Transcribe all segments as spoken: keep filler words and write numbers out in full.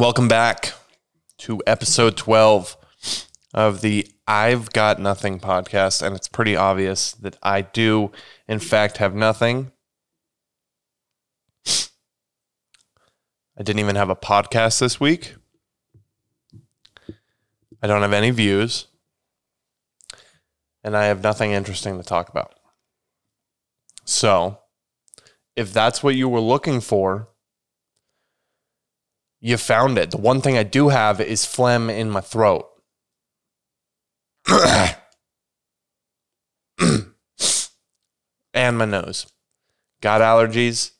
Welcome back to episode twelve of the I've Got Nothing podcast, and it's pretty obvious that I do, in fact, have nothing. I didn't even have a podcast this week. I don't have any views, and I have nothing interesting to talk about. So, if that's what you were looking for, you found it. The one thing I do have is phlegm in my throat. And my nose. Got allergies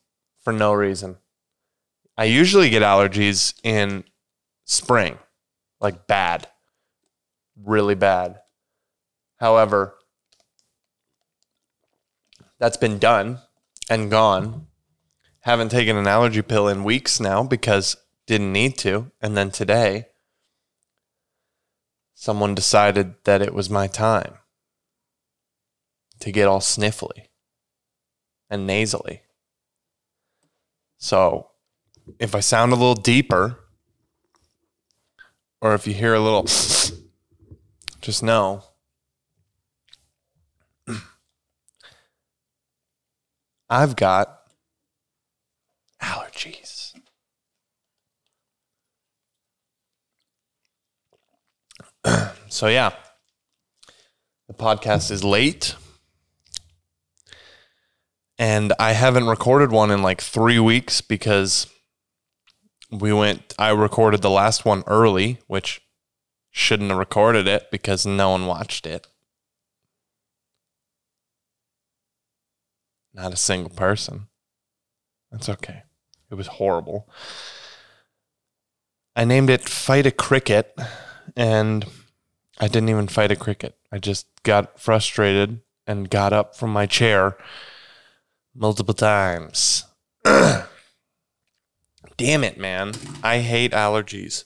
for no reason. I usually get allergies in spring. Like bad. Really bad. However, that's been done and gone. Haven't taken an allergy pill in weeks now because didn't need to. And then today, someone decided that it was my time to get all sniffly and nasally. So if I sound a little deeper, or if you hear a little, just know I've got allergies. So yeah, the podcast is late, and I haven't recorded one in like three weeks because we went, I recorded the last one early, which shouldn't have recorded it because no one watched it. Not a single person. That's okay. It was horrible. I named it Fight a Cricket. And I didn't even fight a cricket. I just got frustrated and got up from my chair multiple times. Damn it, man. I hate allergies.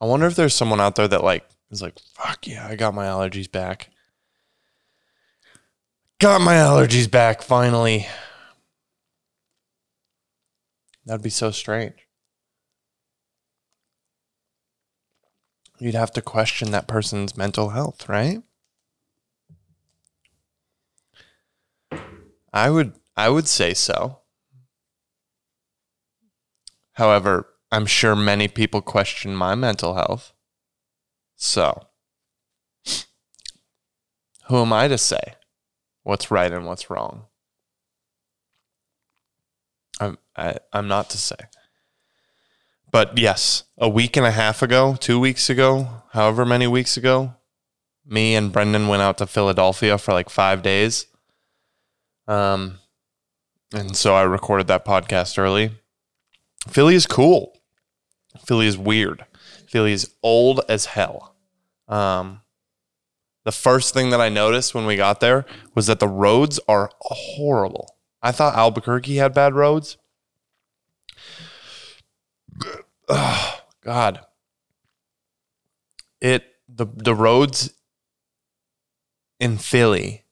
I wonder if there's someone out there that like is like, fuck yeah, I got my allergies back. Got my allergies back, finally. That'd be so strange. You'd have to question that person's mental health, right? I would I would say so. However, I'm sure many people question my mental health. So, who am I to say what's right and what's wrong? I'm I, I'm not to say. But yes, a week and a half ago, two weeks ago, however many weeks ago, me and Brendan went out to Philadelphia for like five days. Um, and so I recorded that podcast early. Philly is cool. Philly is weird. Philly is old as hell. Um, the first thing that I noticed when we got there was that the roads are horrible. I thought Albuquerque had bad roads. Oh, God. It the the roads in Philly.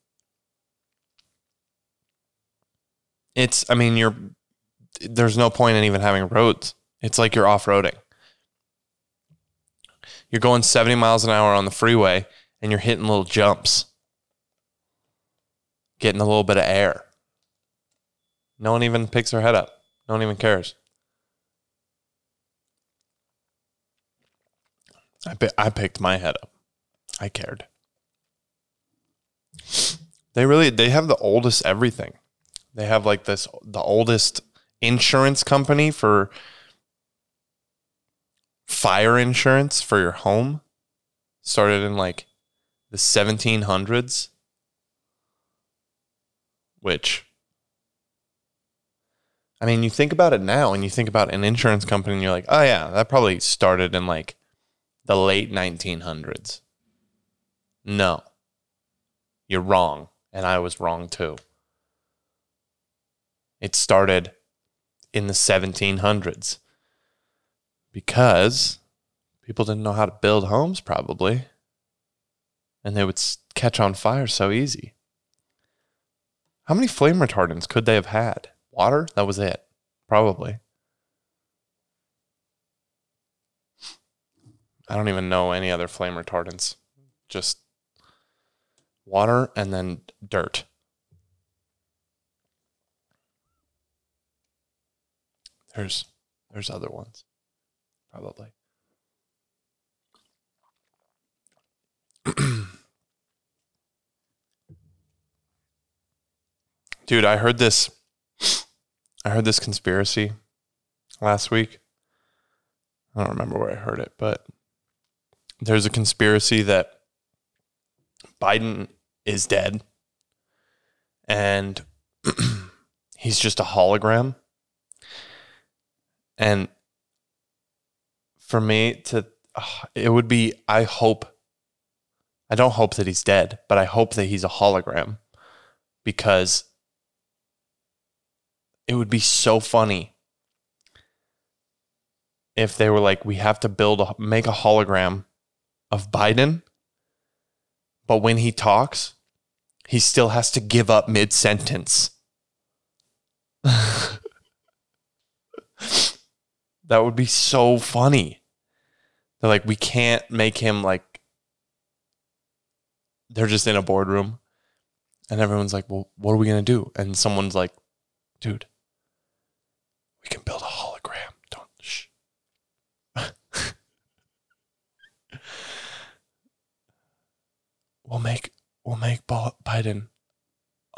It's I mean you're there's no point in even having roads. It's like you're off-roading. You're going seventy miles an hour on the freeway and you're hitting little jumps. Getting a little bit of air. No one even picks their head up. No one even cares. I pi- I picked my head up. I cared. They really, they have the oldest everything. They have like this, the oldest insurance company for fire insurance for your home. Started in like the seventeen hundreds. Which, I mean, you think about it now and you think about an insurance company and you're like, oh yeah, that probably started in like the late nineteen hundreds. No. You're wrong. And I was wrong too. It started in the seventeen hundreds. Because people didn't know how to build homes probably. And they would catch on fire so easy. How many flame retardants could they have had? Water? That was it. Probably. I don't even know any other flame retardants. Just water and then dirt. There's there's other ones, probably. Dude, I heard this I heard this conspiracy last week. I don't remember where I heard it, but there's a conspiracy that Biden is dead and he's just a hologram. And for me to, it would be, I hope, I don't hope that he's dead, but I hope that he's a hologram, because it would be so funny if they were like, we have to build, a, make a hologram of Biden, but when he talks, he still has to give up mid-sentence. That would be so funny. They're like, we can't make him like, they're just in a boardroom and everyone's like, well, what are we going to do? And someone's like, dude, we can build a hologram. Don't, shh. We'll make, we'll make Biden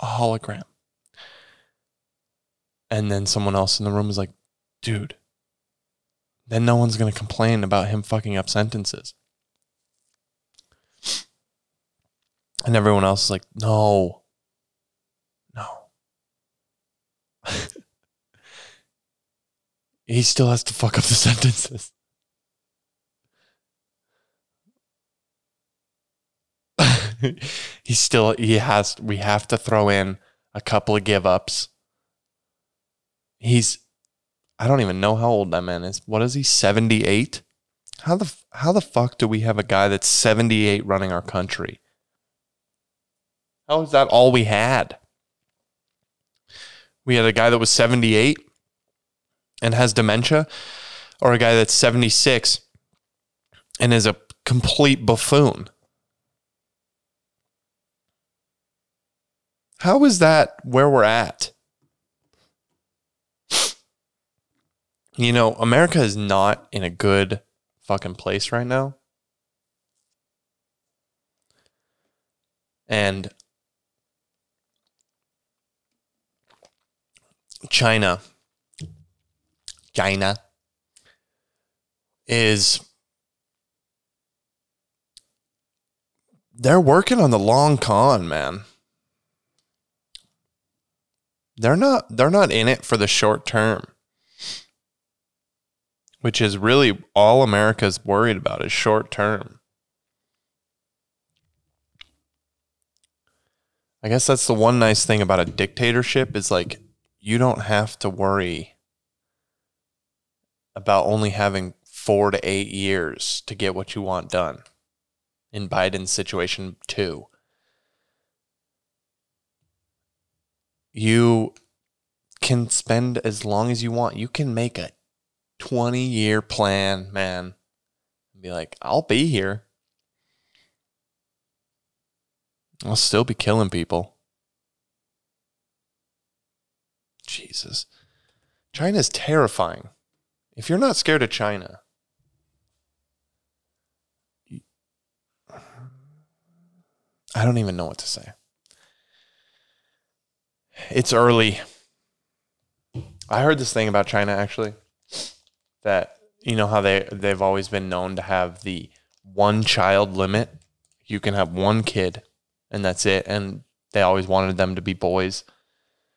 a hologram. And then someone else in the room is like, dude, then no one's going to complain about him fucking up sentences. And everyone else is like, no. No. He still has to fuck up the sentences. he still, he has, we have to throw in a couple of give ups. He's, I don't even know how old that man is. What is he? seventy-eight? How the how the fuck do we have a guy that's seventy-eight running our country? How is that all we had? We had a guy that was seventy-eight and has dementia, or a guy that's seventy-six and is a complete buffoon. How is that where we're at? You know, America is not in a good fucking place right now. And China, China is, they're working on the long con, man. They're not, they're not in it for the short term, which is really all America's worried about is short term. I guess that's the one nice thing about a dictatorship is like you don't have to worry about only having four to eight years to get what you want done. In Biden's situation too. You can spend as long as you want. You can make a twenty year plan, man. Be like, I'll be here. I'll still be killing people. Jesus. China's terrifying. If you're not scared of China, I don't even know what to say. It's early. I heard this thing about China actually. That, you know how they, they've always been known to have the one child limit. You can have one kid and that's it. And they always wanted them to be boys.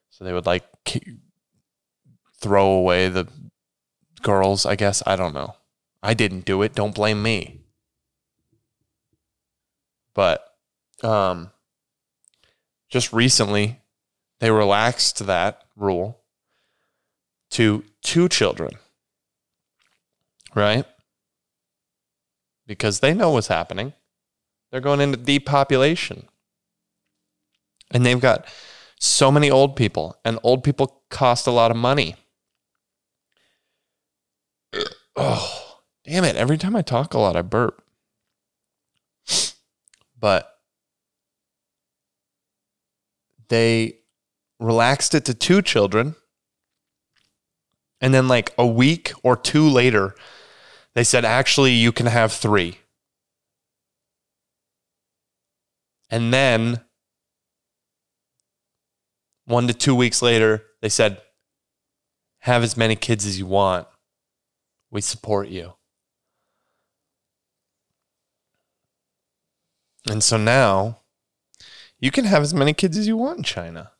So they would like throw away the girls, I guess. I don't know. I didn't do it. Don't blame me. But um, just recently, they relaxed that rule to two children. Right? Because they know what's happening. They're going into depopulation. And they've got so many old people, and old people cost a lot of money. Oh, Damn it. Every time I talk a lot, I burp. But they relaxed it to two children. And then like a week or two later, they said, actually, you can have three. And then one to two weeks later, they said, have as many kids as you want. We support you. And so now you can have as many kids as you want in China.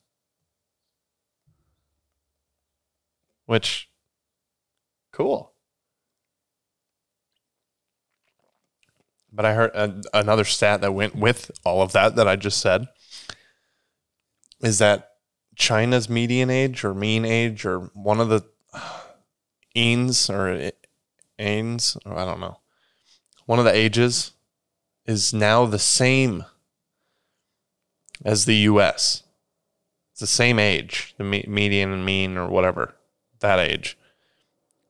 Which, cool. But I heard a, another stat that went with all of that that I just said is that China's median age or mean age or one of the uh, eons or ains, or I don't know, one of the ages is now the same as the U S. It's the same age, the me- median and mean or whatever. That age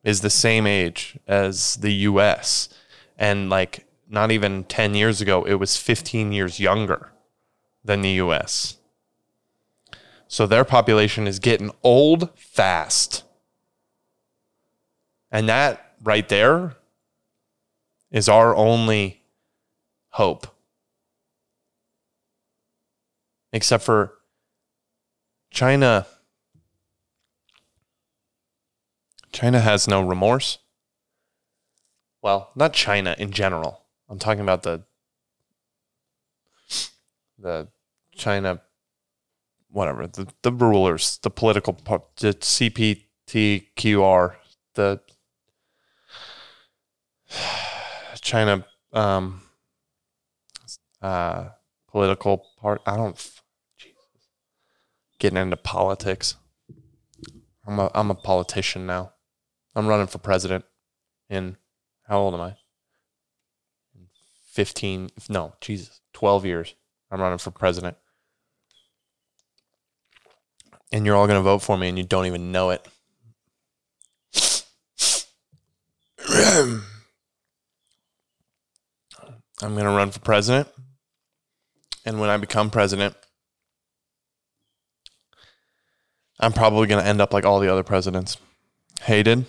is the same age as the U S. And like not even ten years ago, it was fifteen years younger than the U S. So their population is getting old fast. And that right there is our only hope. Except for China. China has no remorse. Well, not China in general. I'm talking about the the China, whatever, the, the rulers, the political, the C P T Q R, the China um, uh, political part. I don't, Jesus, getting into politics. I'm a, I'm a politician now. I'm running for president in, how old am I? fifteen, no, Jesus, twelve years. I'm running for president. And you're all going to vote for me and you don't even know it. I'm going to run for president. And when I become president, I'm probably going to end up like all the other presidents. Hated.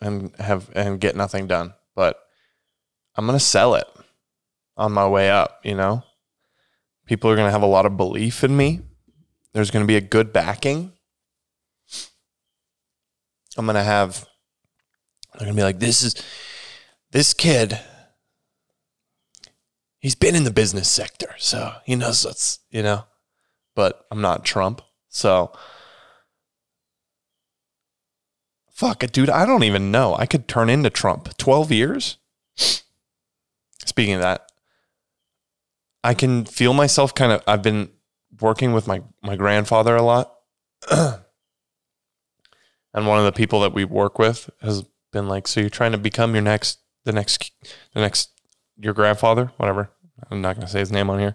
And have and get nothing done, but I'm gonna sell it on my way up. You know, people are gonna have a lot of belief in me. There's gonna be a good backing. I'm gonna have. They're gonna be like, this is this kid. He's been in the business sector, so he knows what's you know. But I'm not Trump, so. Fuck it, dude. I don't even know. I could turn into Trump. twelve years? Speaking of that, I can feel myself kind of... I've been working with my, my grandfather a lot. And one of the people that we work with has been like, so you're trying to become your next... The next... the next your grandfather? Whatever. I'm not going to say his name on here.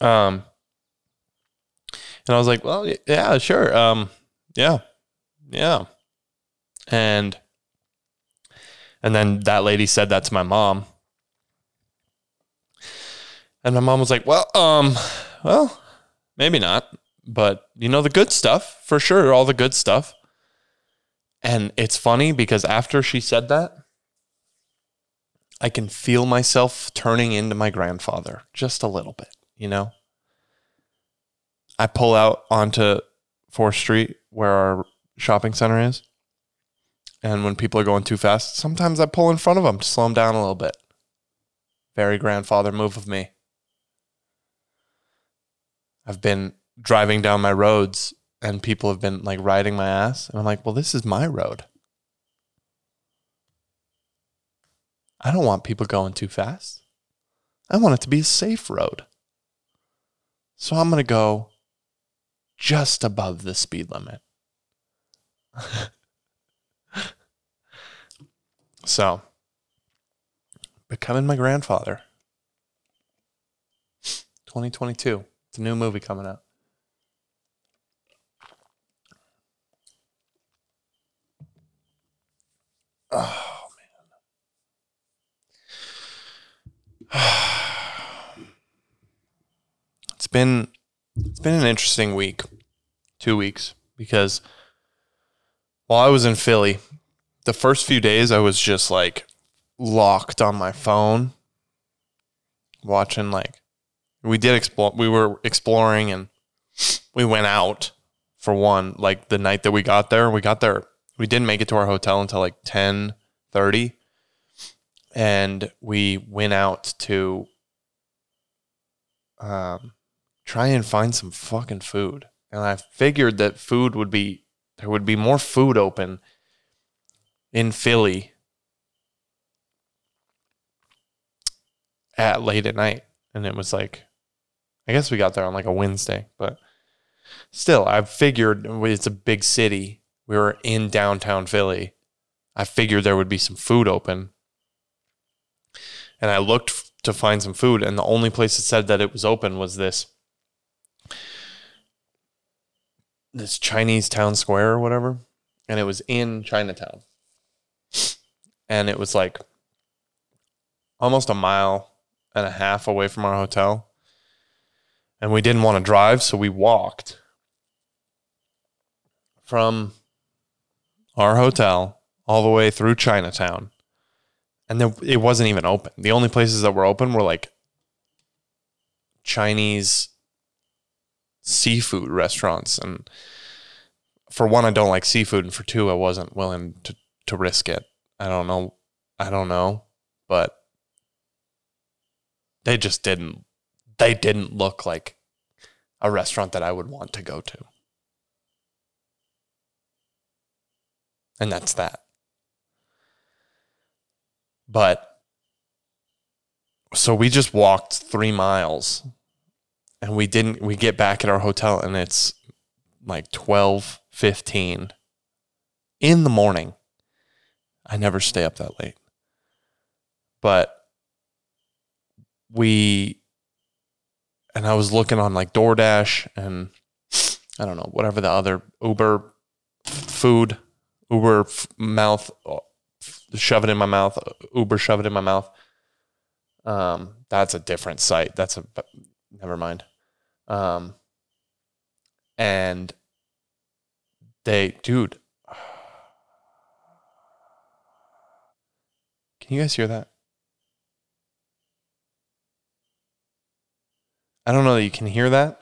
Um, and I was like, well, yeah, sure. Um, yeah. Yeah. And and then that lady said that to my mom. And my mom was like, well, um, well, maybe not. But, you know, the good stuff, for sure, all the good stuff. And it's funny because after she said that, I can feel myself turning into my grandfather just a little bit, you know. I pull out onto fourth street where our shopping center is, and when people are going too fast, sometimes I pull in front of them to slow them down a little bit. Very grandfather move of me. I've been driving down my roads and people have been like riding my ass, and I'm like, well, this is my road. I don't want people going too fast. I want it to be a safe road. So I'm going to go just above the speed limit. So, becoming my grandfather. twenty twenty-two. It's a new movie coming out. Oh. been it's been an interesting week, two weeks, because while I was in Philly, the first few days I was just like locked on my phone, watching like we did explore. We were exploring and we went out for one like the night that we got there. We got there. We didn't make it to our hotel until like ten thirty, and we went out to um, try and find some fucking food. And I figured that food would be, there would be more food open in Philly at late at night. And it was like, I guess we got there on like a Wednesday, but still, I figured it's a big city. We were in downtown Philly. I figured there would be some food open. And I looked f- to find some food, and the only place that said that it was open was this this Chinese town square or whatever. And it was in Chinatown. And it was like almost a mile and a half away from our hotel. And we didn't want to drive, so we walked from our hotel all the way through Chinatown. And there, it wasn't even open. The only places that were open were like Chinese seafood restaurants. And for one, I don't like seafood. And for two, I wasn't willing to, to risk it. I don't know. I don't know. But they just didn't. They didn't look like a restaurant that I would want to go to. And that's that. But, so we just walked three miles and we didn't, we get back at our hotel and it's like twelve fifteen in the morning. I never stay up that late. But we, and I was looking on like DoorDash and I don't know, whatever the other Uber food, Uber f- mouth, shove it in my mouth, Uber shove it in my mouth. Um, that's a different site. That's a, never mind. Um, and they, dude, can you guys hear that? I don't know that you can hear that,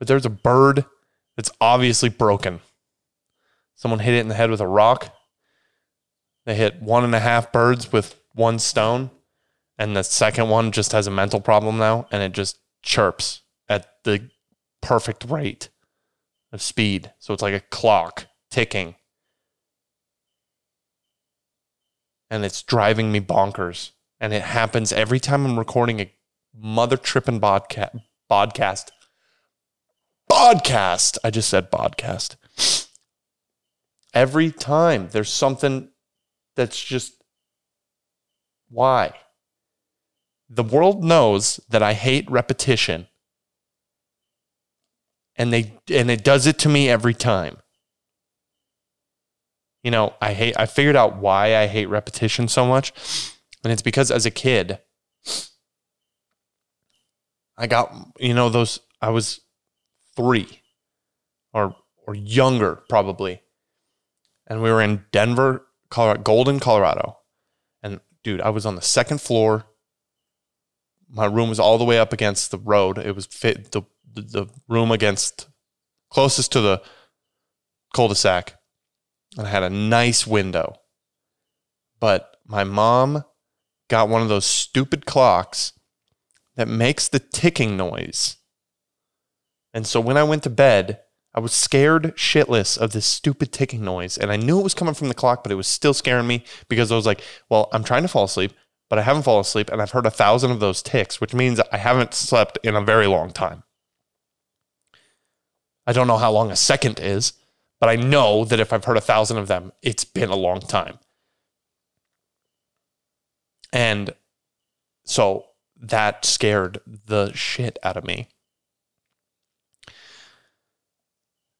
but there's a bird that's obviously broken. Someone hit it in the head with a rock. They hit one and a half birds with one stone, and the second one just has a mental problem now, and it just chirps at the perfect rate of speed. So it's like a clock ticking. And it's driving me bonkers. And it happens every time I'm recording a mother tripping bodca- podcast. Podcast! I just said podcast. Every time there's something that's just, why? The world knows that I hate repetition. And they and it does it to me every time. You know, I hate I figured out why I hate repetition so much. And it's because as a kid, I got, you know, those I was three or or younger probably. And we were in Denver, Colorado, Golden, Colorado. And dude, I was on the second floor. My room was all the way up against the road. It was fit the the room against closest to the cul-de-sac. And I had a nice window. But my mom got one of those stupid clocks that makes the ticking noise. And so when I went to bed, I was scared shitless of this stupid ticking noise, and I knew it was coming from the clock, but it was still scaring me because I was like, well, I'm trying to fall asleep, but I haven't fallen asleep, and I've heard a thousand of those ticks, which means I haven't slept in a very long time. I don't know how long a second is, but I know that if I've heard a thousand of them, it's been a long time. And so that scared the shit out of me.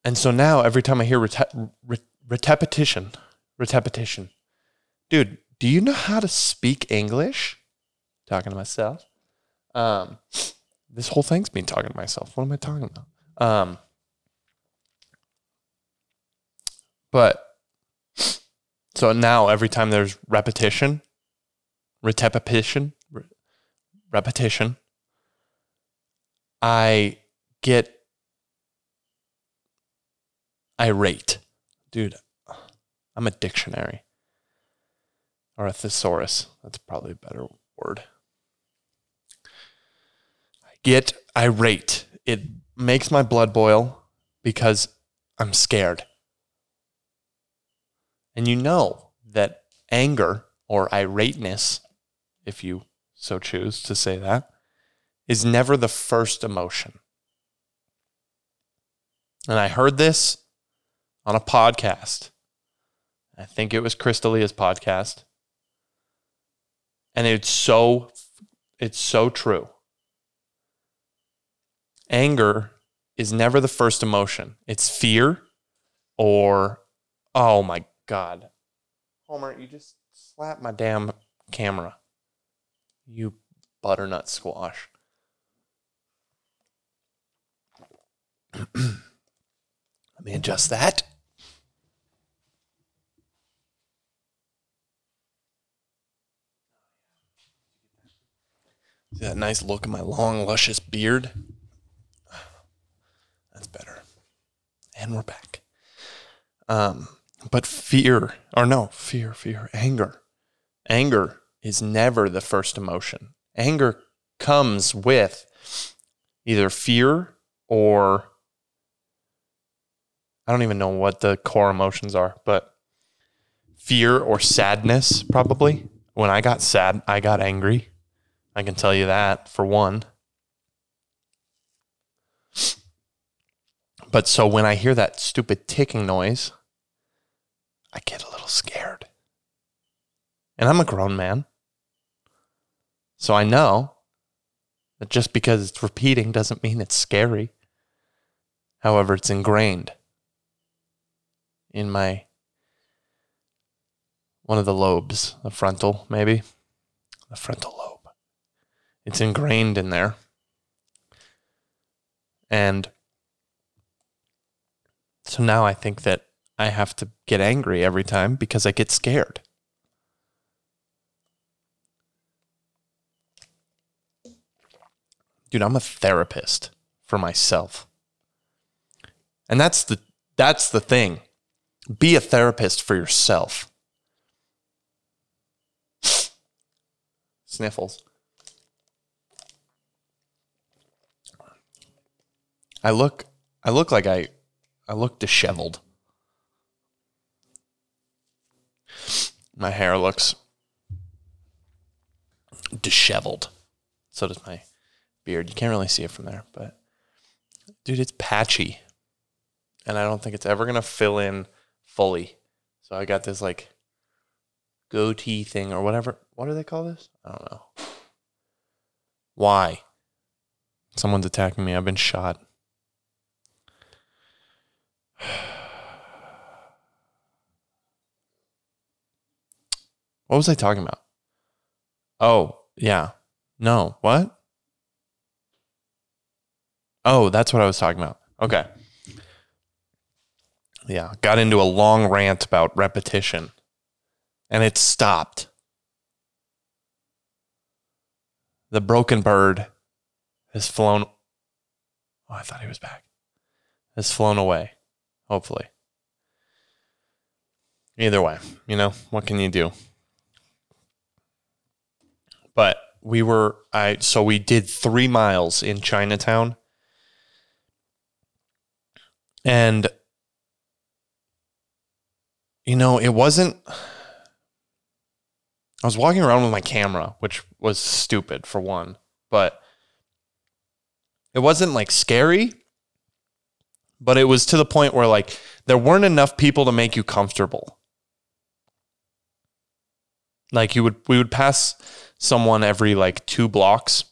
And so now every time I hear rete- re- repetition, repetition, dude, do you know how to speak English? Talking to myself. Um, This whole thing's me talking to myself. What am I talking about? Um, but so now every time there's repetition, repetition, repetition, I get irate. Dude, I'm a dictionary or a thesaurus. That's probably a better word. I get irate. It makes my blood boil because I'm scared. And you know that anger or irateness, if you so choose to say that, is never the first emotion. And I heard this on a podcast. I think it was Chris D'Elia's podcast. And it's so, it's so true. Anger is never the first emotion. It's fear or, oh my God. Homer, you just slapped my damn camera. You butternut squash. Let me adjust that. See that nice look in my long, luscious beard? That's better. And we're back. Um, but fear, or no, fear, fear, anger. Anger is never the first emotion. Anger comes with either fear or I don't even know what the core emotions are, but fear or sadness, probably. When I got sad, I got angry. I can tell you that for one. But so when I hear that stupid ticking noise, I get a little scared. And I'm a grown man. So I know that just because it's repeating doesn't mean it's scary. However, it's ingrained in my, one of the lobes, the frontal, maybe, the frontal lobe. It's ingrained in there. And so now I think that I have to get angry every time because I get scared. Dude, I'm a therapist for myself. And that's the, that's the thing. Be a therapist for yourself. Sniffles. I look I look like I I look disheveled. My hair looks disheveled. So does my beard. You can't really see it from there, but dude, it's patchy. And I don't think it's ever going to fill in fully. So I got this like goatee thing or whatever. What do they call this? I don't know. Why? Someone's attacking me. I've been shot. What was I talking about? Oh, yeah. No, what? Oh, that's what I was talking about. Okay. Yeah, got into a long rant about repetition, and it stopped. The broken bird has flown. Oh, I thought he was back. Has flown away, hopefully. Either way, you know, what can you do? But we were, I so we did three miles in Chinatown, and you know, it wasn't, I was walking around with my camera, which was stupid for one, but it wasn't like scary, but it was to the point where like there weren't enough people to make you comfortable. Like you would, we would pass someone every like two blocks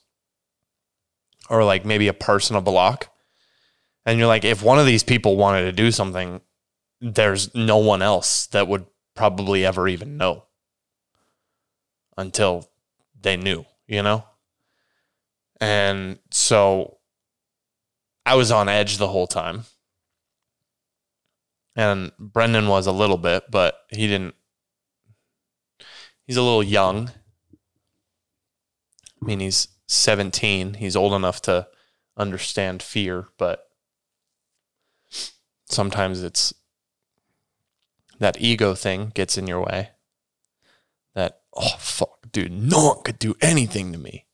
or like maybe a person a block. And you're like, if one of these people wanted to do something, there's no one else that would probably ever even know until they knew, you know? And so I was on edge the whole time. And Brendan was a little bit, but he didn't. He's a little young. I mean, he's seventeen. He's old enough to understand fear, but sometimes it's that ego thing gets in your way. That, oh, fuck, dude, no one could do anything to me.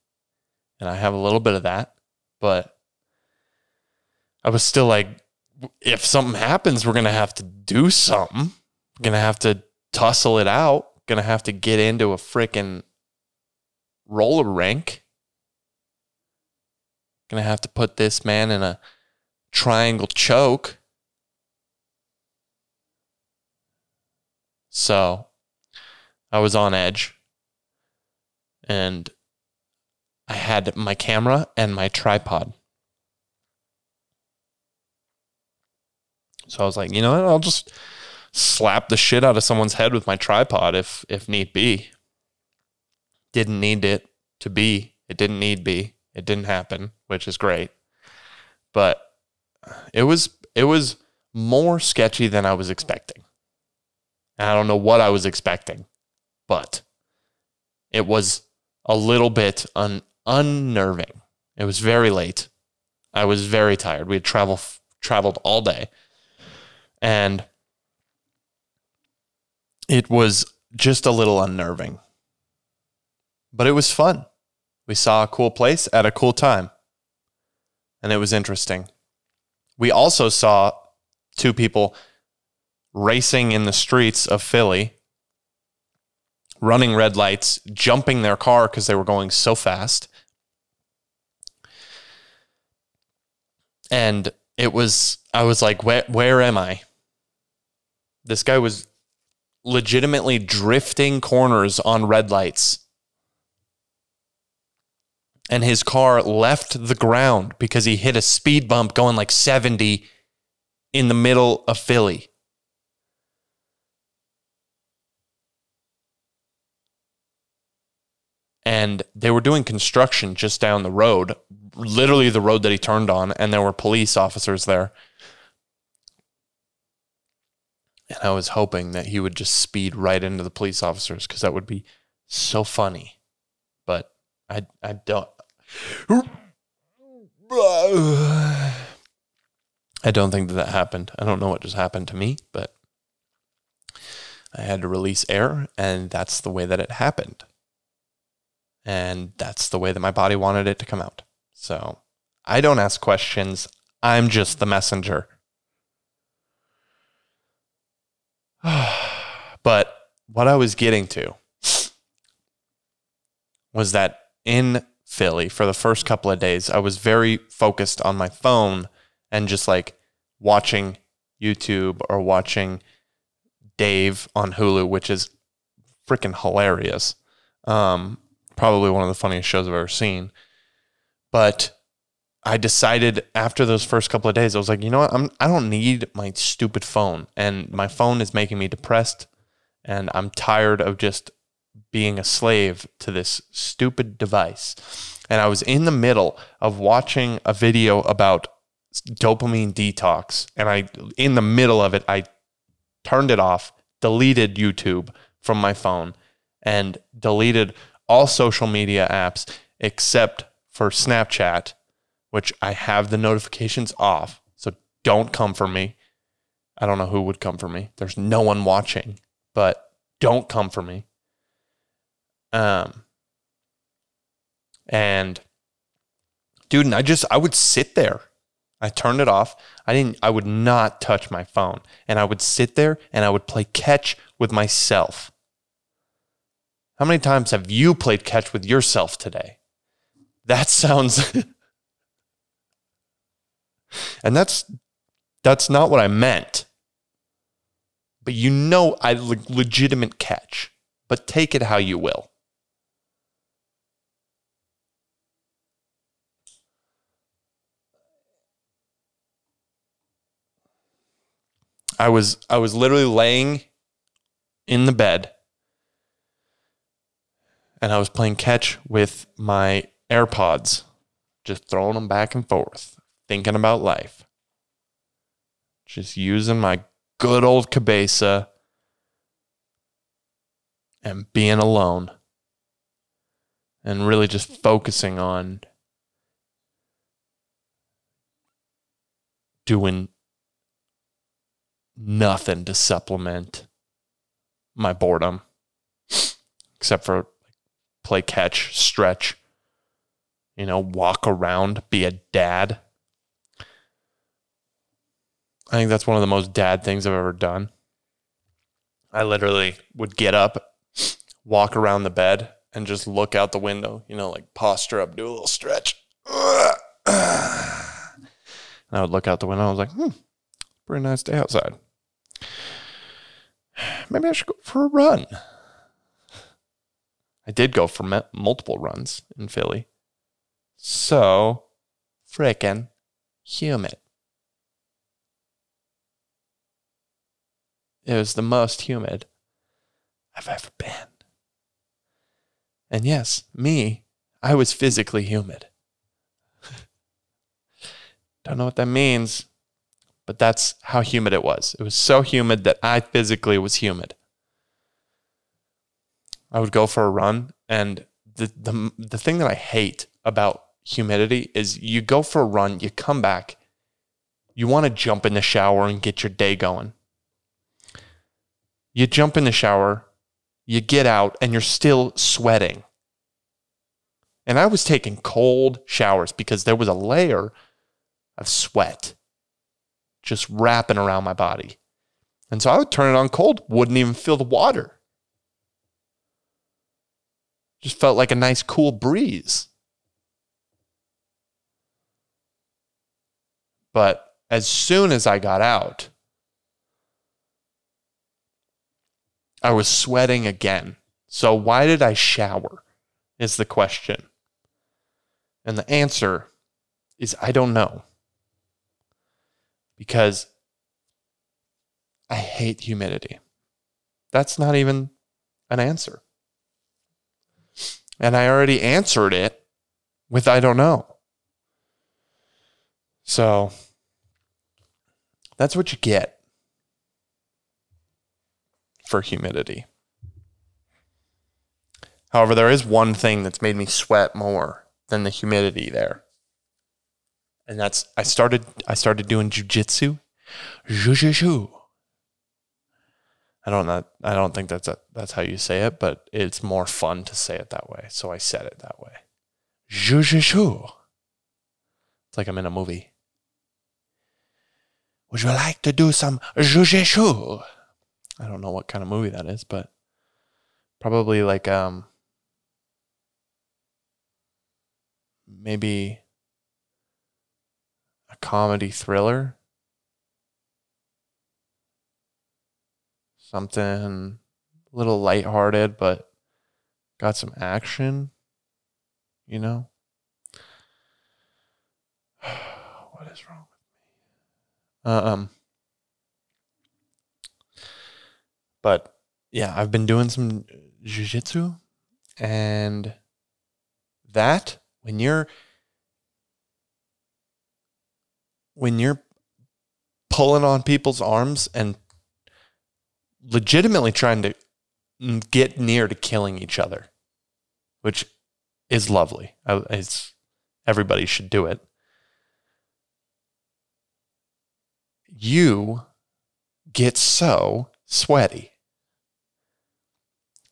And I have a little bit of that, but I was still like, if something happens, we're going to have to do something. We're going to have to tussle it out. Going to have to get into a freaking roller rink. Going to have to put this man in a triangle choke. So I was on edge, and I had my camera and my tripod. So I was like, you know what? I'll just slap the shit out of someone's head with my tripod if if need be. Didn't need it to be. It didn't need be. It didn't happen, which is great. But it was it was more sketchy than I was expecting. And I don't know what I was expecting, but it was a little bit un- unnerving. It was very late. I was very tired. We had travel f- traveled all day. And it was just a little unnerving, but it was fun. We saw a cool place at a cool time, and it was interesting. We also saw two people racing in the streets of Philly, running red lights, jumping their car because they were going so fast. And it was, I was like, where, where am I? This guy was legitimately drifting corners on red lights. And his car left the ground because he hit a speed bump going like seventy in the middle of Philly. And they were doing construction just down the road, literally the road that he turned on, and there were police officers there. And I was hoping that he would just speed right into the police officers because that would be so funny. But I I don't I don't think that that happened. I don't know what just happened to me, but I had to release air, and that's the way that it happened. And that's the way that my body wanted it to come out. So I don't ask questions. I'm just the messenger. But what I was getting to was that in Philly, for the first couple of days, I was very focused on my phone and just like watching YouTube or watching Dave on Hulu, which is freaking hilarious. Um, probably one of the funniest shows I've ever seen. But I decided after those first couple of days, I was like, you know what? I'm, I don't need my stupid phone. And my phone is making me depressed. And I'm tired of just being a slave to this stupid device. And I was in the middle of watching a video about dopamine detox. And I, in the middle of it, I turned it off, deleted YouTube from my phone, and deleted all social media apps except for Snapchat, which I have the notifications off, so don't come for me. I don't know who would come for me. There's no one watching, but don't come for me. Um, and dude, and I just, I would sit there. I turned it off. I didn't, I would not touch my phone, and I would sit there and I would play catch with myself. How many times have you played catch with yourself today? That sounds... And that's that's not what I meant. But you know, I le- legitimate catch. But take it how you will. I was I was literally laying in the bed, and I was playing catch with my AirPods Just throwing them back and forth, thinking about life. Just using my good old cabeza and being alone. And really just focusing on doing nothing to supplement my boredom, except for play catch, stretch, you know, walk around, be a dad. I think that's one of the most dad things I've ever done. I literally would get up, walk around the bed, and just look out the window, you know, like posture up, do a little stretch. And I would look out the window. I was like, hmm, pretty nice day outside. Maybe I should go for a run. I did go for multiple runs in Philly. So freaking humid. It was the most humid I've ever been. And yes, me, I was physically humid. Don't know what that means, but that's how humid it was. It was so humid that I physically was humid. I would go for a run, and the the the thing that I hate about humidity is you go for a run, you come back, you want to jump in the shower and get your day going. You jump in the shower, you get out, and you're still sweating. And I was taking cold showers because there was a layer of sweat just wrapping around my body. And so I would turn it on cold, wouldn't even feel the water. Just felt like a nice cool breeze. But as soon as I got out, I was sweating again. So why did I shower is the question. And the answer is I don't know. Because I hate humidity. That's not even an answer. And I already answered it with I don't know. So that's what you get for humidity. However, there is one thing that's made me sweat more than the humidity there. And that's I started I started doing jiu-jitsu. Jiu-jitsu. I don't know, I don't think that's a, that's how you say it, but it's more fun to say it that way. So I said it that way. Jiu-jitsu. It's like I'm in a movie. Would you like to do some jiu-jitsu? I don't know what kind of movie that is, but probably like um maybe a comedy thriller. Something a little lighthearted, but got some action, you know? What is wrong with me? Uh, um But, yeah, I've been doing some jiu-jitsu, and that, when you're, when you're pulling on people's arms and legitimately trying to get near to killing each other, which is lovely. It's, everybody should do it. You get so sweaty.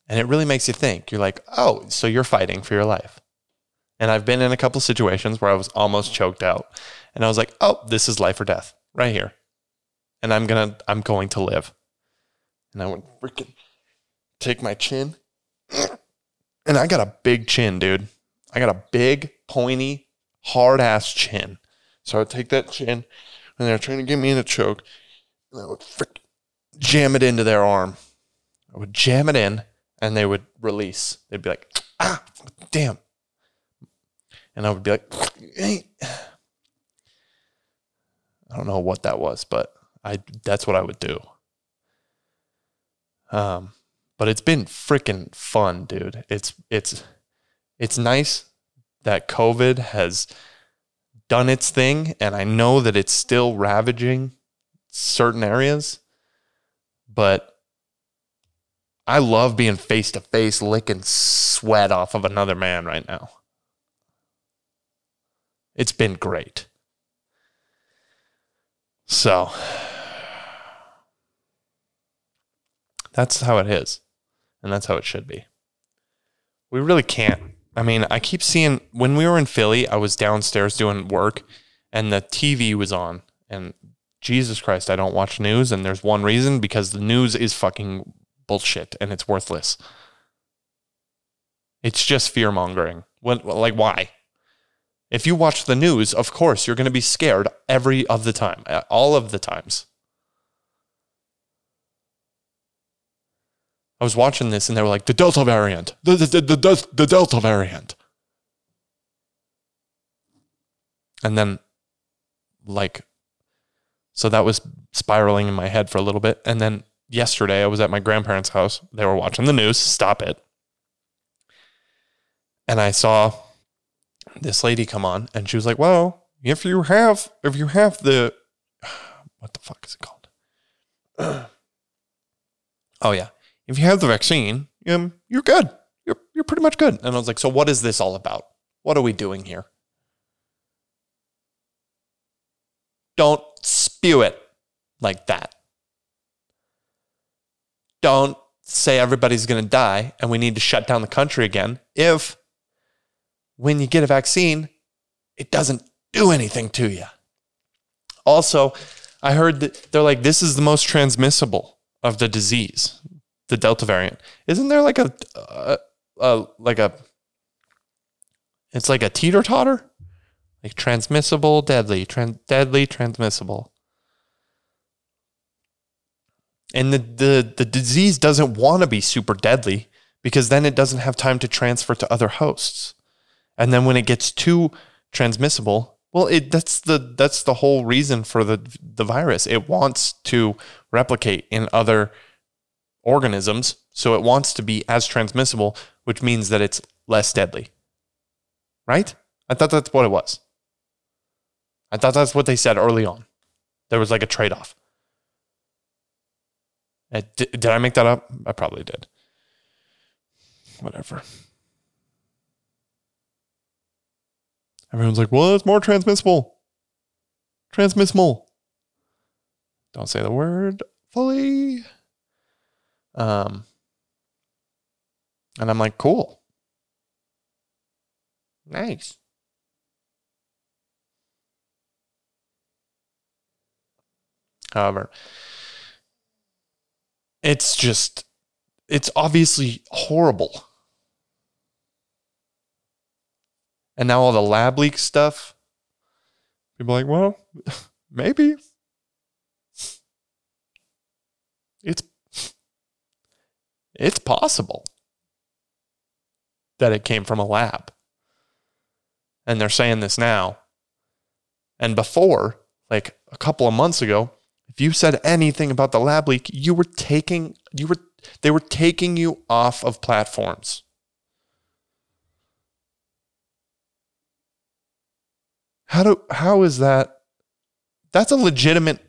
And it really makes you think. You're like, oh, so you're fighting for your life. And I've been in a couple situations where I was almost choked out. And I was like, oh, this is life or death right here. And I'm gonna, I'm going to live. And I would freaking take my chin. And I got a big chin, dude. I got a big, pointy, hard-ass chin. So I would take that chin, and they're trying to get me in a choke. And I would freaking jam it into their arm. I would jam it in, and they would release. They'd be like, ah, damn. And I would be like, hey. I don't know what that was, but I that's what I would do. Um, but it's been freaking fun, dude. It's it's it's nice that COVID has done its thing, and I know that it's still ravaging certain areas, but I love being face-to-face, licking sweat off of another man right now. It's been great. So, that's how it is, and that's how it should be. We really can't. I mean, I keep seeing, when we were in Philly, I was downstairs doing work, and the T V was on, and Jesus Christ, I don't watch news, and there's one reason, because the news is fucking bullshit, and it's worthless. It's just fear-mongering. What, like, why? If you watch the news, of course, you're going to be scared every of the time, all of the times. I was watching this and they were like, the Delta variant, the, the, the, the, the Delta variant. And then like, so that was spiraling in my head for a little bit. And then yesterday I was at my grandparents' house. They were watching the news. Stop it. And I saw this lady come on and she was like, well, if you have, if you have the, what the fuck is it called? Oh yeah. If you have the vaccine, um, you're good. You're you're pretty much good. And I was like, so what is this all about? What are we doing here? Don't spew it like that. Don't say everybody's going to die and we need to shut down the country again if when you get a vaccine, it doesn't do anything to you. Also, I heard that they're like, this is the most transmissible of the disease. The Delta variant. Isn't there like a, uh, uh, like a, it's like a teeter totter, like transmissible, deadly, trans- deadly, transmissible. And the, the, the disease doesn't want to be super deadly because then it doesn't have time to transfer to other hosts. And then when it gets too transmissible, well, it, that's the, that's the whole reason for the, the virus. It wants to replicate in other organisms, so it wants to be as transmissible, which means that it's less deadly, right? I thought that's what it was. I thought that's what they said early on. There was like a trade-off. I, did, did I make that up? I probably did. Whatever. Everyone's like, well, it's more transmissible. Transmissible. Don't say the word fully. Um, and I'm like, cool. Nice. However, it's just, it's obviously horrible. And now all the lab leak stuff, people are like, well, maybe it's It's possible that it came from a lab. And they're saying this now. And before, like a couple of months ago, if you said anything about the lab leak, you were taking, you were, they were taking you off of platforms. How do, how is that? That's a legitimate.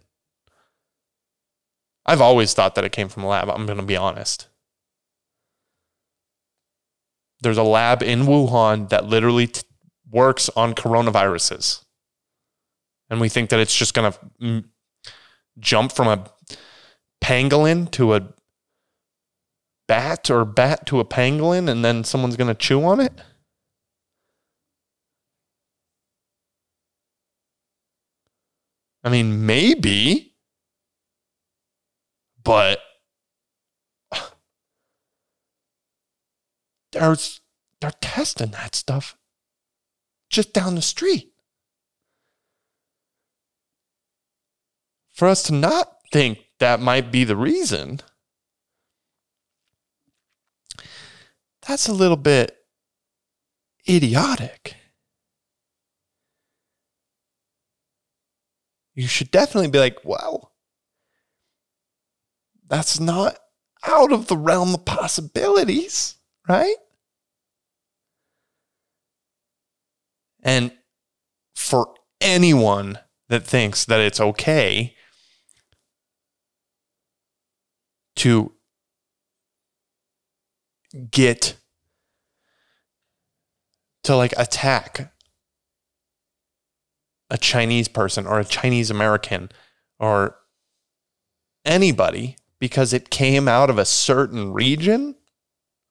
I've always thought that it came from a lab. I'm going to be honest. There's a lab in Wuhan that literally t- works on coronaviruses. And we think that it's just going to m- jump from a pangolin to a bat or bat to a pangolin and then someone's going to chew on it? I mean, maybe, but They're, they're testing that stuff just down the street. For us to not think that might be the reason, that's a little bit idiotic. You should definitely be like, wow, that's not out of the realm of possibilities, right? And for anyone that thinks that it's okay to get to like attack a Chinese person or a Chinese American or anybody because it came out of a certain region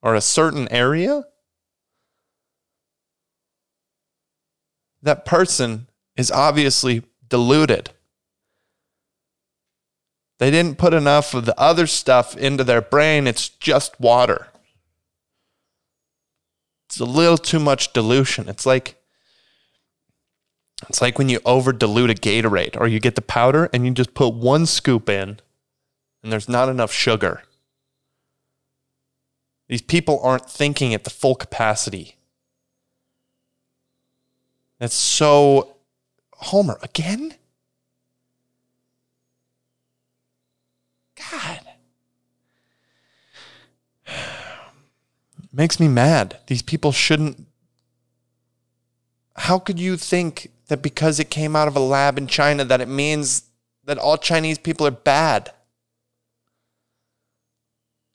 or a certain area, that person is obviously deluded. They didn't put enough of the other stuff into their brain. It's just water. It's a little too much dilution. It's like it's like when you over dilute a Gatorade, or you get the powder and you just put one scoop in and there's not enough sugar. These people aren't thinking at the full capacity. That's so Homer again? God. Makes me mad. These people shouldn't. How could you think that because it came out of a lab in China that it means that all Chinese people are bad?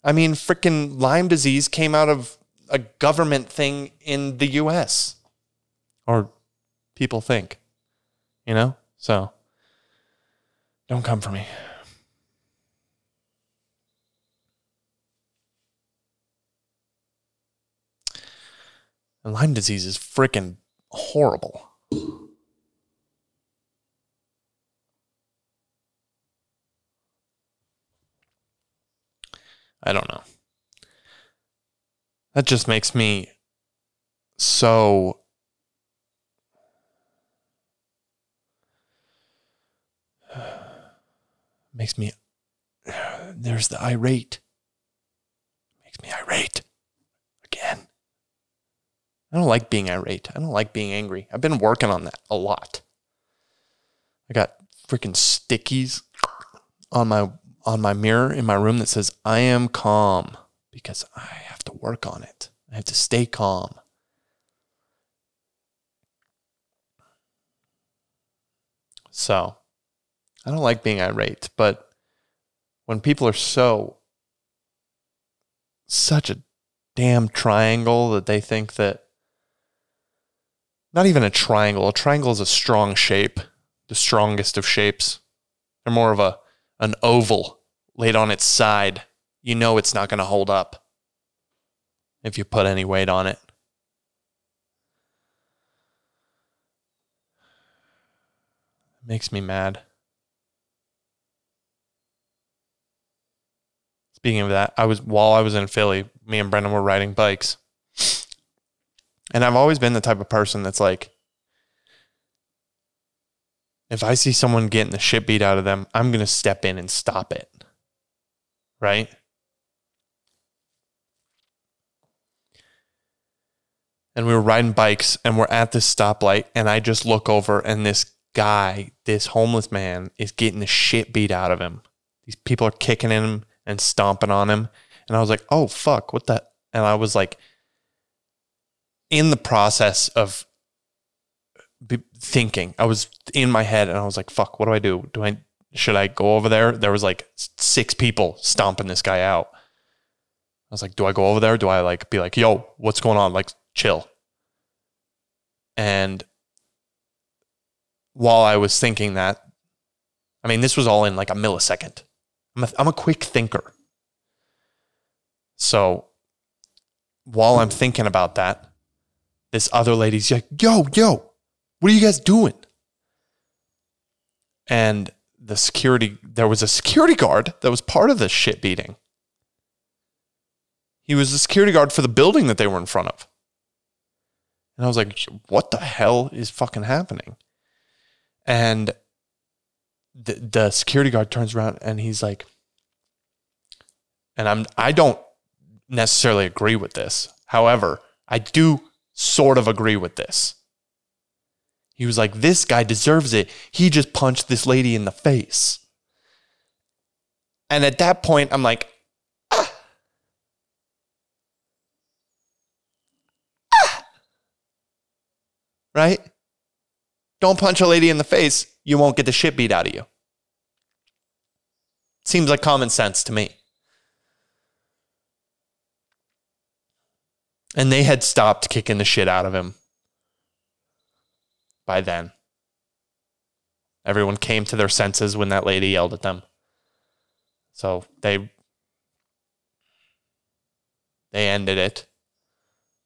I mean, freaking Lyme disease came out of a government thing in the U S. Or people think, you know? So, don't come for me. And Lyme disease is freaking horrible. I don't know. That just makes me so makes me there's the irate. Makes me irate. Again. I don't like being irate. I don't like being angry. I've been working on that a lot. I got freaking stickies on my on my mirror in my room that says, I am calm, because I have to work on it. I have to stay calm. So, I don't like being irate, but when people are so, such a damn triangle that they think that, not even a triangle, a triangle is a strong shape, the strongest of shapes. They're more of a an oval laid on its side. You know it's not going to hold up if you put any weight on it. It makes me mad. Speaking of that, I was while I was in Philly, me and Brendan were riding bikes. And I've always been the type of person that's like, if I see someone getting the shit beat out of them, I'm going to step in and stop it. Right? And we were riding bikes and we're at this stoplight and I just look over and this guy, this homeless man, is getting the shit beat out of him. These people are kicking in him and stomping on him. And I was like, oh, fuck, what the? And I was like, in the process of thinking, I was in my head and I was like, fuck, what do I do? Do I, should I go over there? There was like six people stomping this guy out. I was like, do I go over there? Do I like be like, yo, what's going on? Like, chill. And while I was thinking that, I mean, this was all in like a millisecond. I'm a, I'm a quick thinker. So while I'm thinking about that, this other lady's like, yo, yo, what are you guys doing? And the security, there was a security guard that was part of this shit beating. He was the security guard for the building that they were in front of. And I was like, what the hell is fucking happening? And the, the security guard turns around and he's like, and I'm, I don't necessarily agree with this. However, I do sort of agree with this. He was like, this guy deserves it. He just punched this lady in the face. And at that point, I'm like, ah. Ah. Right? Don't punch a lady in the face. You won't get the shit beat out of you. Seems like common sense to me. And they had stopped kicking the shit out of him by then. Everyone came to their senses when that lady yelled at them. So they they ended it.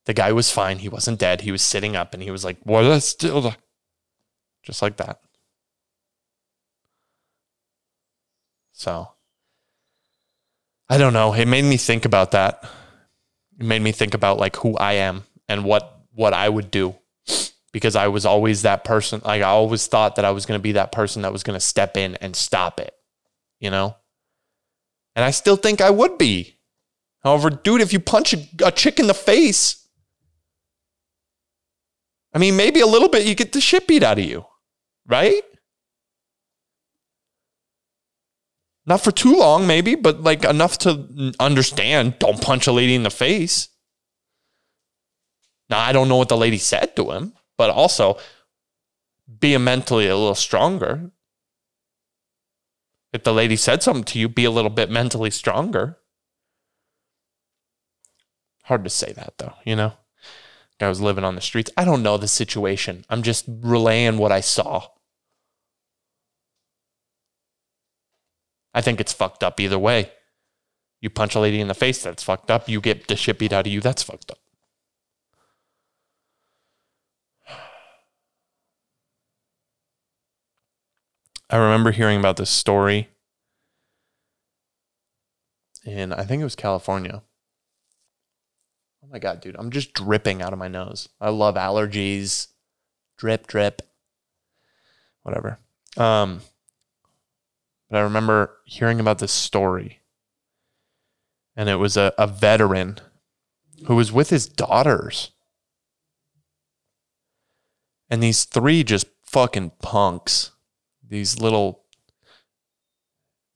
The guy was fine. He wasn't dead. He was sitting up and he was like, well, that's still the... Just like that. So, I don't know. It made me think about that. It made me think about like who I am and what, what I would do, because I was always that person. Like I always thought that I was going to be that person that was going to step in and stop it, you know? And I still think I would be. However, dude, if you punch a, a chick in the face, I mean, maybe a little bit, you get the shit beat out of you, right? Not for too long, maybe, but like enough to understand. Don't punch a lady in the face. Now, I don't know what the lady said to him, but also be mentally a little stronger. If the lady said something to you, be a little bit mentally stronger. Hard to say that though, you know? I was living on the streets. I don't know the situation. I'm just relaying what I saw. I think it's fucked up either way. You punch a lady in the face, that's fucked up. You get the shit beat out of you, that's fucked up. I remember hearing about this story in, I think it was California. Oh my God, dude, I'm just dripping out of my nose. I love allergies. Drip, drip. Whatever. Um... But I remember hearing about this story, and it was a, a veteran who was with his daughters, and these three just fucking punks, these little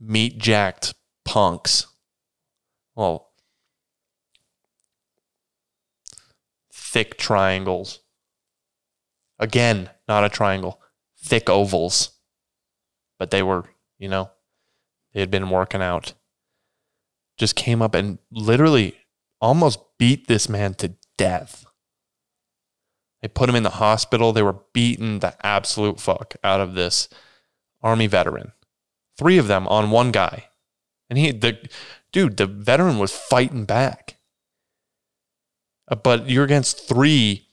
meat jacked punks, well, thick triangles. Again, not a triangle, thick ovals, but they were. You know, they had been working out, just came up and literally almost beat this man to death. They put him in the hospital. They were beating the absolute fuck out of this Army veteran. Three of them on one guy. And he, the dude, the veteran was fighting back. But you're against three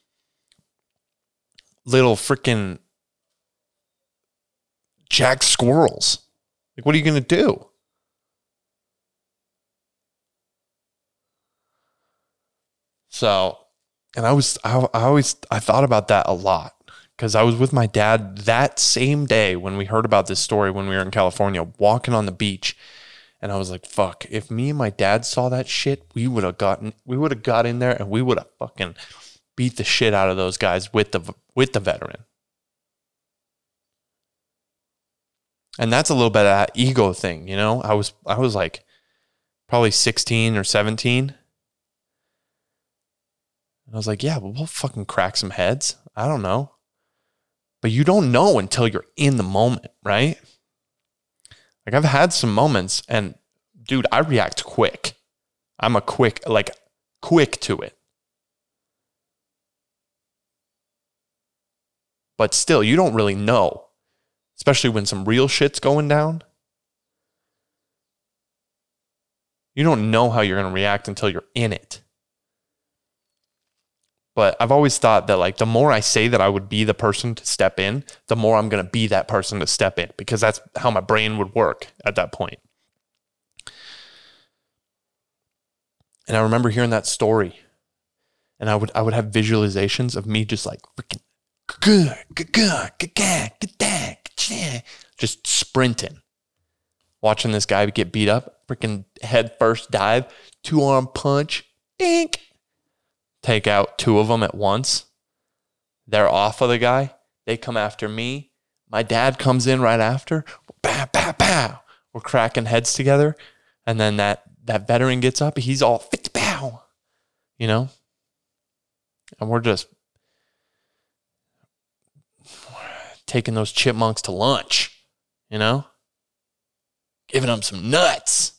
little freaking jack squirrels. Like, what are you going to do? So, and I was, I, I always, I thought about that a lot because I was with my dad that same day when we heard about this story, when we were in California, walking on the beach. And I was like, fuck, if me and my dad saw that shit, we would have gotten, we would have got in there and we would have fucking beat the shit out of those guys with the, with the veteran. And that's a little bit of that ego thing, you know? I was I was like probably sixteen or seventeen. And I was like, yeah, well, we'll fucking crack some heads. I don't know. But you don't know until you're in the moment, right? Like I've had some moments and dude, I react quick. I'm a quick, like quick to it. But still, you don't really know. Especially when some real shit's going down. You don't know how you're going to react until you're in it. But I've always thought that like the more I say that I would be the person to step in, the more I'm going to be that person to step in because that's how my brain would work at that point. And I remember hearing that story and I would I would have visualizations of me just like freaking good, good, good, good, good, good, just sprinting, watching this guy get beat up, freaking head first dive, two arm punch, ink, take out two of them at once. They're off of the guy. They come after me. My dad comes in right after. Bow, bow, bow. We're cracking heads together, and then that that veteran gets up. He's all fit bow, you know, and we're just. taking those chipmunks to lunch, you know? Giving them some nuts.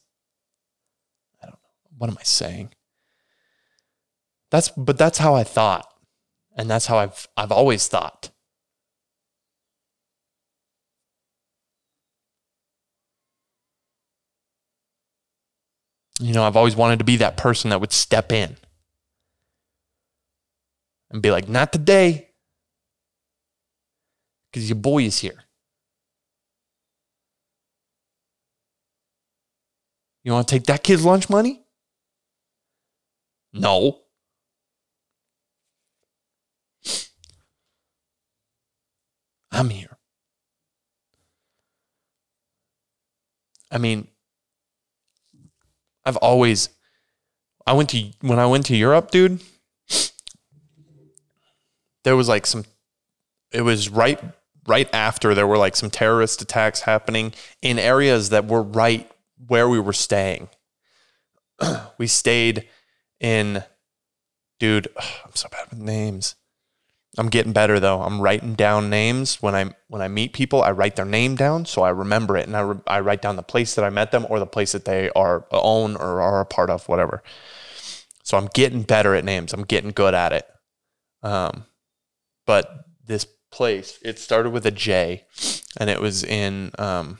I don't know. What am I saying? That's, but that's how I thought. And that's how I've, I've always thought. You know, I've always wanted to be that person that would step in and be like, not today, because your boy is here. You want to take that kid's lunch money? No. I'm here. I mean, I've always, I went to, when I went to Europe, dude, there was like some, it was right, right after there were like some terrorist attacks happening in areas that were right where we were staying. We stayed in, dude, oh, I'm so bad with names. I'm getting better though. I'm writing down names. When I when I meet people, I write their name down so I remember it, and I re- I write down the place that I met them or the place that they are own or are a part of, whatever. So I'm getting better at names. I'm getting good at it. Um, but this place, it started with a J, and it was in um,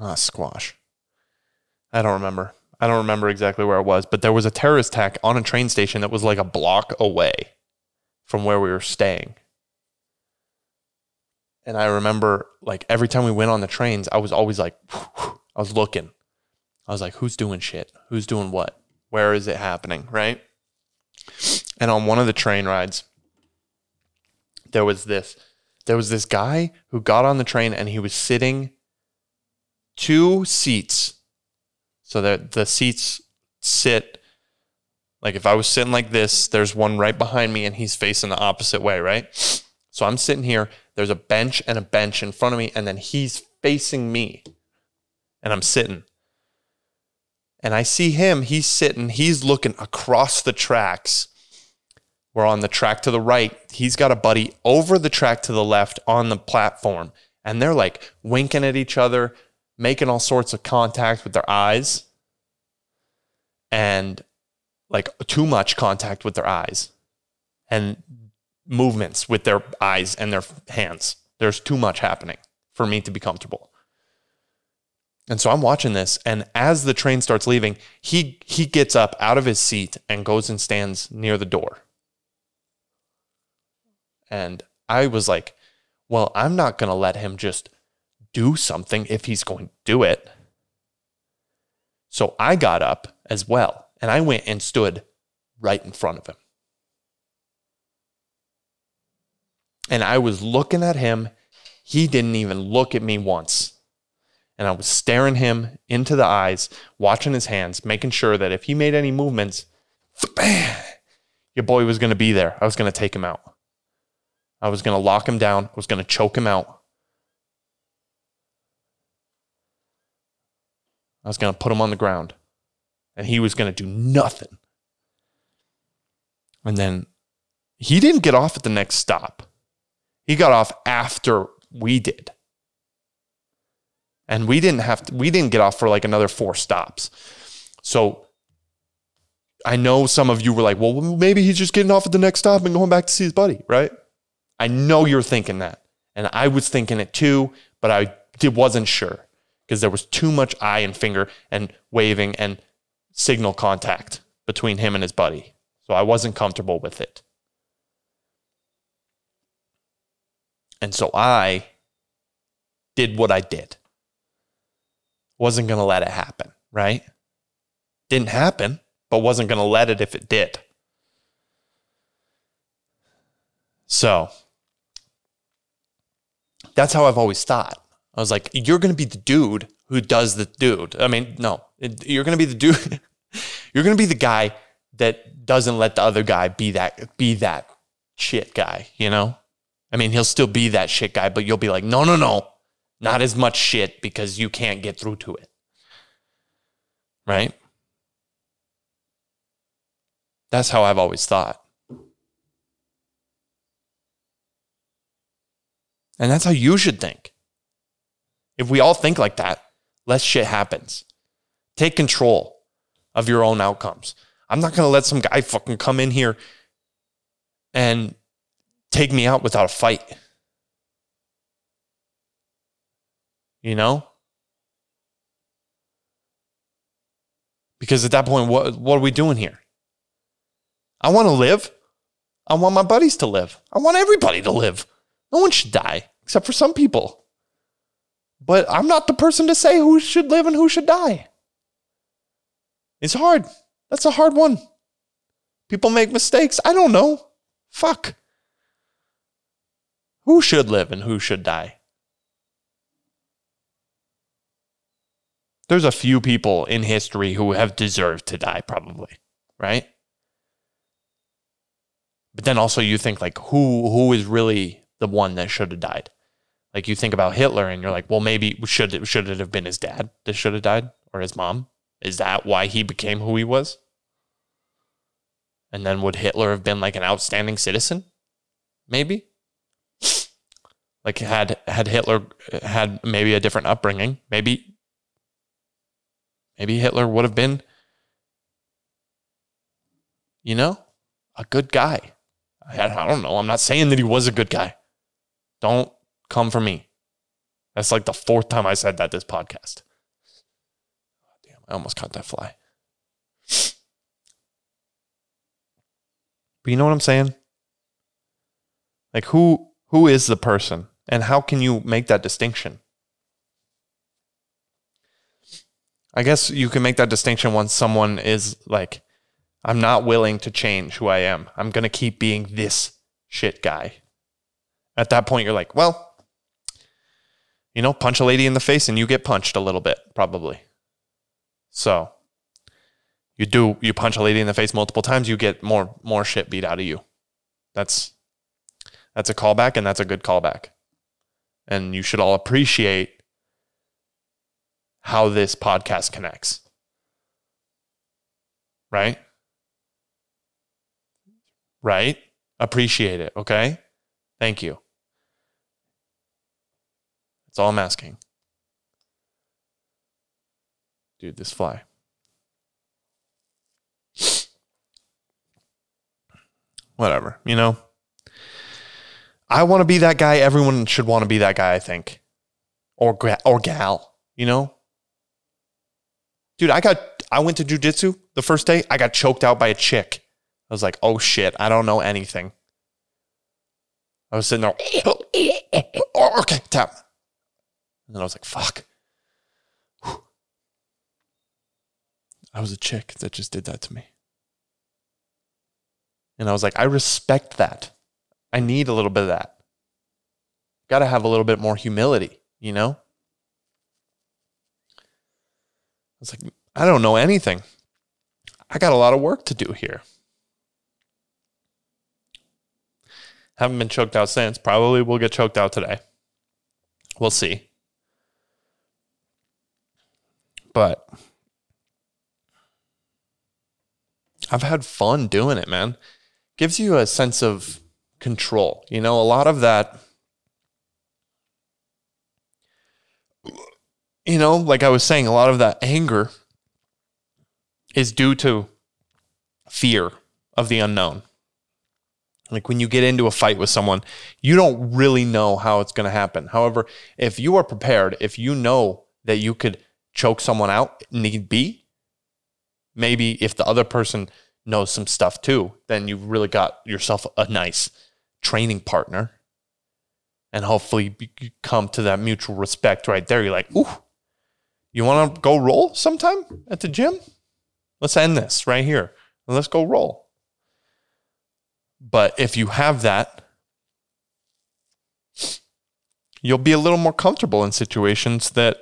ah, squash. I don't remember. I don't remember exactly where it was, but there was a terrorist attack on a train station that was like a block away from where we were staying. And I remember, like, every time we went on the trains, I was always like, whew, whew. I was looking. I was like, who's doing shit? Who's doing what? Where is it happening? Right? And on one of the train rides, there was this, there was this guy who got on the train and he was sitting two seats. So the, the seats sit, like if I was sitting like this, there's one right behind me and he's facing the opposite way, right? So I'm sitting here, there's a bench and a bench in front of me, and then he's facing me and I'm sitting. And I see him, he's sitting, he's looking across the tracks. We're on the track to the right. He's got a buddy over the track to the left on the platform, and they're like winking at each other, making all sorts of contact with their eyes, and like too much contact with their eyes and movements with their eyes and their hands. There's too much happening for me to be comfortable. And so I'm watching this, and as the train starts leaving, he, he gets up out of his seat and goes and stands near the door. And I was like, well, I'm not going to let him just do something if he's going to do it. So I got up as well, and I went and stood right in front of him. And I was looking at him. He didn't even look at me once. And I was staring him into the eyes, watching his hands, making sure that if he made any movements, your boy was going to be there. I was going to take him out. I was going to lock him down. I was going to choke him out. I was going to put him on the ground, and he was going to do nothing. And then he didn't get off at the next stop. He got off after we did. And we didn't have to, we didn't get off for like another four stops. So I know some of you were like, well, maybe he's just getting off at the next stop and going back to see his buddy, right? I know you're thinking that. And I was thinking it too, but I wasn't sure, because there was too much eye and finger and waving and signal contact between him and his buddy. So I wasn't comfortable with it. And so I did what I did. Wasn't going to let it happen, right? Didn't happen, but wasn't going to let it if it did. So that's how I've always thought. I was like, you're going to be the dude who does the dude. I mean, no, you're going to be the dude. You're going to be the guy that doesn't let the other guy be that, be that shit guy, you know? I mean, he'll still be that shit guy, but you'll be like, no, no, no, not as much shit, because you can't get through to it. Right? That's how I've always thought. And that's how you should think. If we all think like that, less shit happens. Take control of your own outcomes. I'm not going to let some guy fucking come in here and take me out without a fight. You know? Because at that point, what, what are we doing here? I want to live. I want my buddies to live. I want everybody to live. No one should die, except for some people. But I'm not the person to say who should live and who should die. It's hard. That's a hard one. People make mistakes. I don't know. Fuck. Who should live and who should die? There's a few people in history who have deserved to die, probably, right? But then also you think, like, who who is really the one that should have died? Like, you think about Hitler and you're like, well, maybe should it, should it have been his dad that should have died or his mom? Is that why he became who he was? And then would Hitler have been like an outstanding citizen? Maybe. Like, had had Hitler had maybe a different upbringing, maybe... Maybe Hitler would have been, you know, a good guy. I, I don't know. I'm not saying that he was a good guy. Don't come for me. That's like the fourth time I said that this podcast. Damn, I almost caught that fly. But you know what I'm saying? Like, who who is the person? And how can you make that distinction? I guess you can make that distinction once someone is like, I'm not willing to change who I am. I'm going to keep being this shit guy. At that point, you're like, well, you know, punch a lady in the face and you get punched a little bit, probably. So you do, you punch a lady in the face multiple times, you get more, more shit beat out of you. That's, that's a callback, and that's a good callback. And you should all appreciate how this podcast connects, right? Right? Appreciate it, okay? Thank you. That's all I'm asking. Dude, this fly. Whatever, you know? I want to be that guy. Everyone should want to be that guy, I think. Or, gra- or gal, you know? Dude, I got, I went to jujitsu the first day. I got choked out by a chick. I was like, oh shit, I don't know anything. I was sitting there, oh, okay, tap. And then I was like, fuck. Whew. I was a chick that just did that to me. And I was like, I respect that. I need a little bit of that. Got to have a little bit more humility, you know? It's like, I don't know anything. I got a lot of work to do here. Haven't been choked out since. Probably will get choked out today. We'll see. But I've had fun doing it, man. Gives you a sense of control. You know, a lot of that, you know, like I was saying, a lot of that anger is due to fear of the unknown. Like, when you get into a fight with someone, you don't really know how it's going to happen. However, if you are prepared, if you know that you could choke someone out, need be, maybe if the other person knows some stuff too, then you've really got yourself a nice training partner. And hopefully you come to that mutual respect right there. You're like, ooh. You want to go roll sometime at the gym? Let's end this right here. Let's go roll. But if you have that, you'll be a little more comfortable in situations that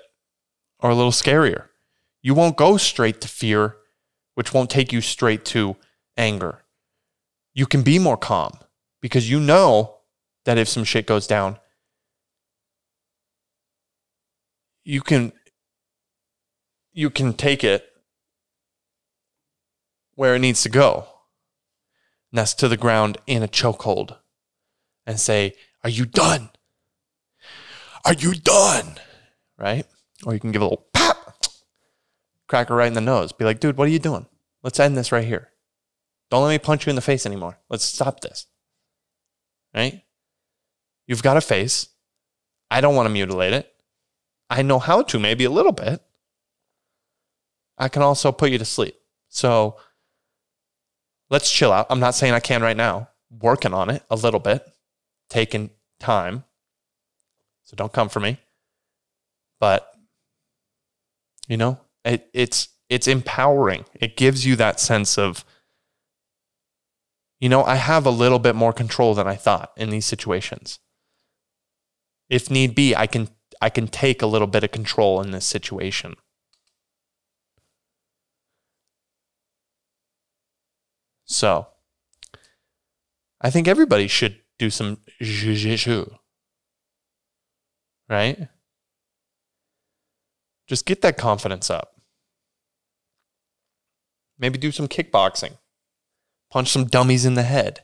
are a little scarier. You won't go straight to fear, which won't take you straight to anger. You can be more calm because you know that if some shit goes down, you can... you can take it where it needs to go. And that's to the ground in a chokehold. And say, are you done? are you done? Right? Or you can give a little pop, crack her right in the nose. Be like, dude, what are you doing? Let's end this right here. Don't let me punch you in the face anymore. Let's stop this. Right? You've got a face. I don't want to mutilate it. I know how to, maybe a little bit. I can also put you to sleep. So let's chill out. I'm not saying I can right now. Working on it a little bit. Taking time. So don't come for me. But, you know, it, it's it's empowering. It gives you that sense of, you know, I have a little bit more control than I thought in these situations. If need be, I can I can take a little bit of control in this situation. So, I think everybody should do some jujitsu, right? Just get that confidence up. Maybe do some kickboxing. Punch some dummies in the head.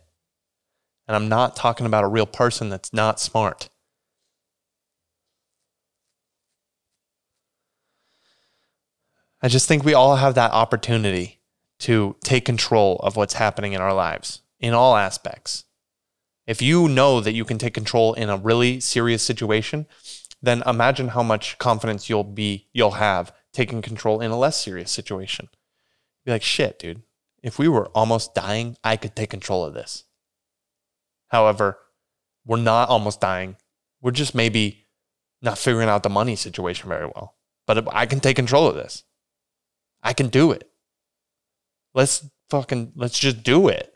And I'm not talking about a real person that's not smart. I just think we all have that opportunity to take control of what's happening in our lives, in all aspects. If you know that you can take control in a really serious situation, then imagine how much confidence you'll be, you'll have taking control in a less serious situation. Be like, shit, dude, if we were almost dying, I could take control of this. However, we're not almost dying. We're just maybe not figuring out the money situation very well. But I can take control of this. I can do it. Let's fucking, let's just do it.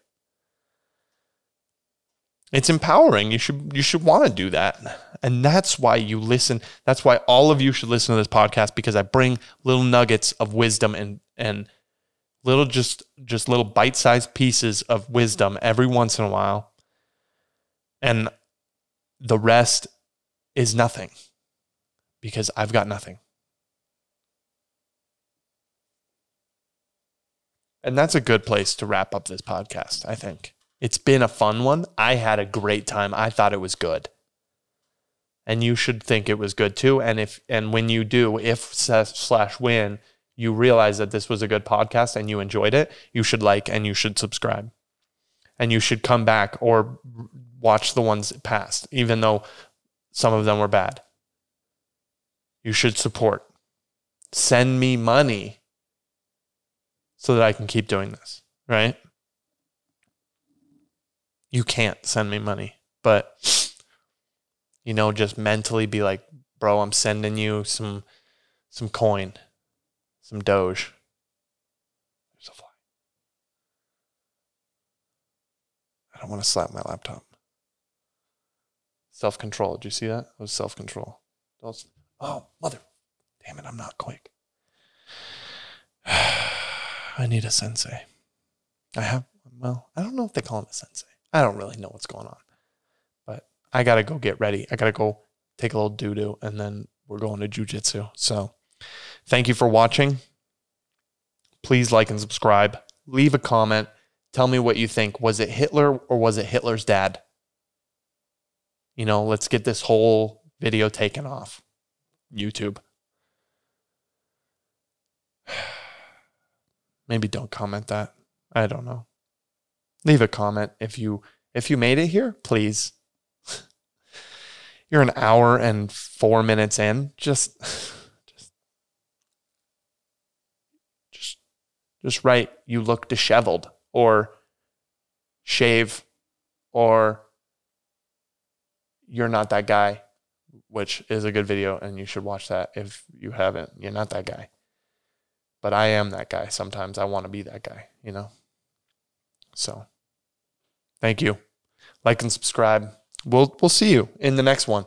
It's empowering. You should you should want to do that. And that's why you listen. That's why all of you should listen to this podcast, because I bring little nuggets of wisdom and and little just just little bite-sized pieces of wisdom every once in a while. And the rest is nothing, because I've got nothing. And that's a good place to wrap up this podcast, I think. It's been a fun one. I had a great time. I thought it was good. And you should think it was good too. And if and when you do, if slash when you realize that this was a good podcast and you enjoyed it, you should like and you should subscribe. And you should come back or watch the ones past, even though some of them were bad. You should support. Send me money so that I can keep doing this, right? You can't send me money, but, you know, just mentally be like, bro, I'm sending you some some coin, some Doge. There's a fly. I don't want to slap my laptop. Self-control. Did you see that? It was self-control. Oh, mother. Damn it, I'm not quick. I need a sensei. I have, well, I don't know if they call him a sensei. I don't really know what's going on, but I got to go get ready. I got to go take a little doo-doo, and then we're going to jujitsu. So thank you for watching. Please like and subscribe. Leave a comment. Tell me what you think. Was it Hitler or was it Hitler's dad? You know, let's get this whole video taken off YouTube. Maybe don't comment that. I don't know. Leave a comment if you if you made it here, please. You're an hour and four minutes in. Just, just, just, just write, you look disheveled, or shave, or you're not that guy, which is a good video, and you should watch that if you haven't. You're not that guy. But I am that guy. Sometimes I want to be that guy, you know? So, thank you. Like and subscribe. We'll we'll see you in the next one.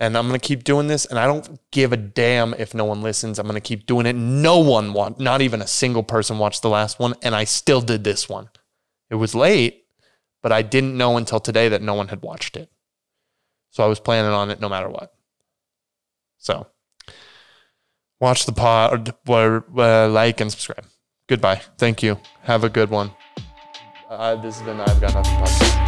And I'm going to keep doing this, and I don't give a damn if no one listens. I'm going to keep doing it. No one watched, not even a single person watched the last one, and I still did this one. It was late, but I didn't know until today that no one had watched it. So I was planning on it no matter what. So, watch the pod, uh, like and subscribe. Goodbye. Thank you. Have a good one. Uh, this has been I've Got Nothing Podcast.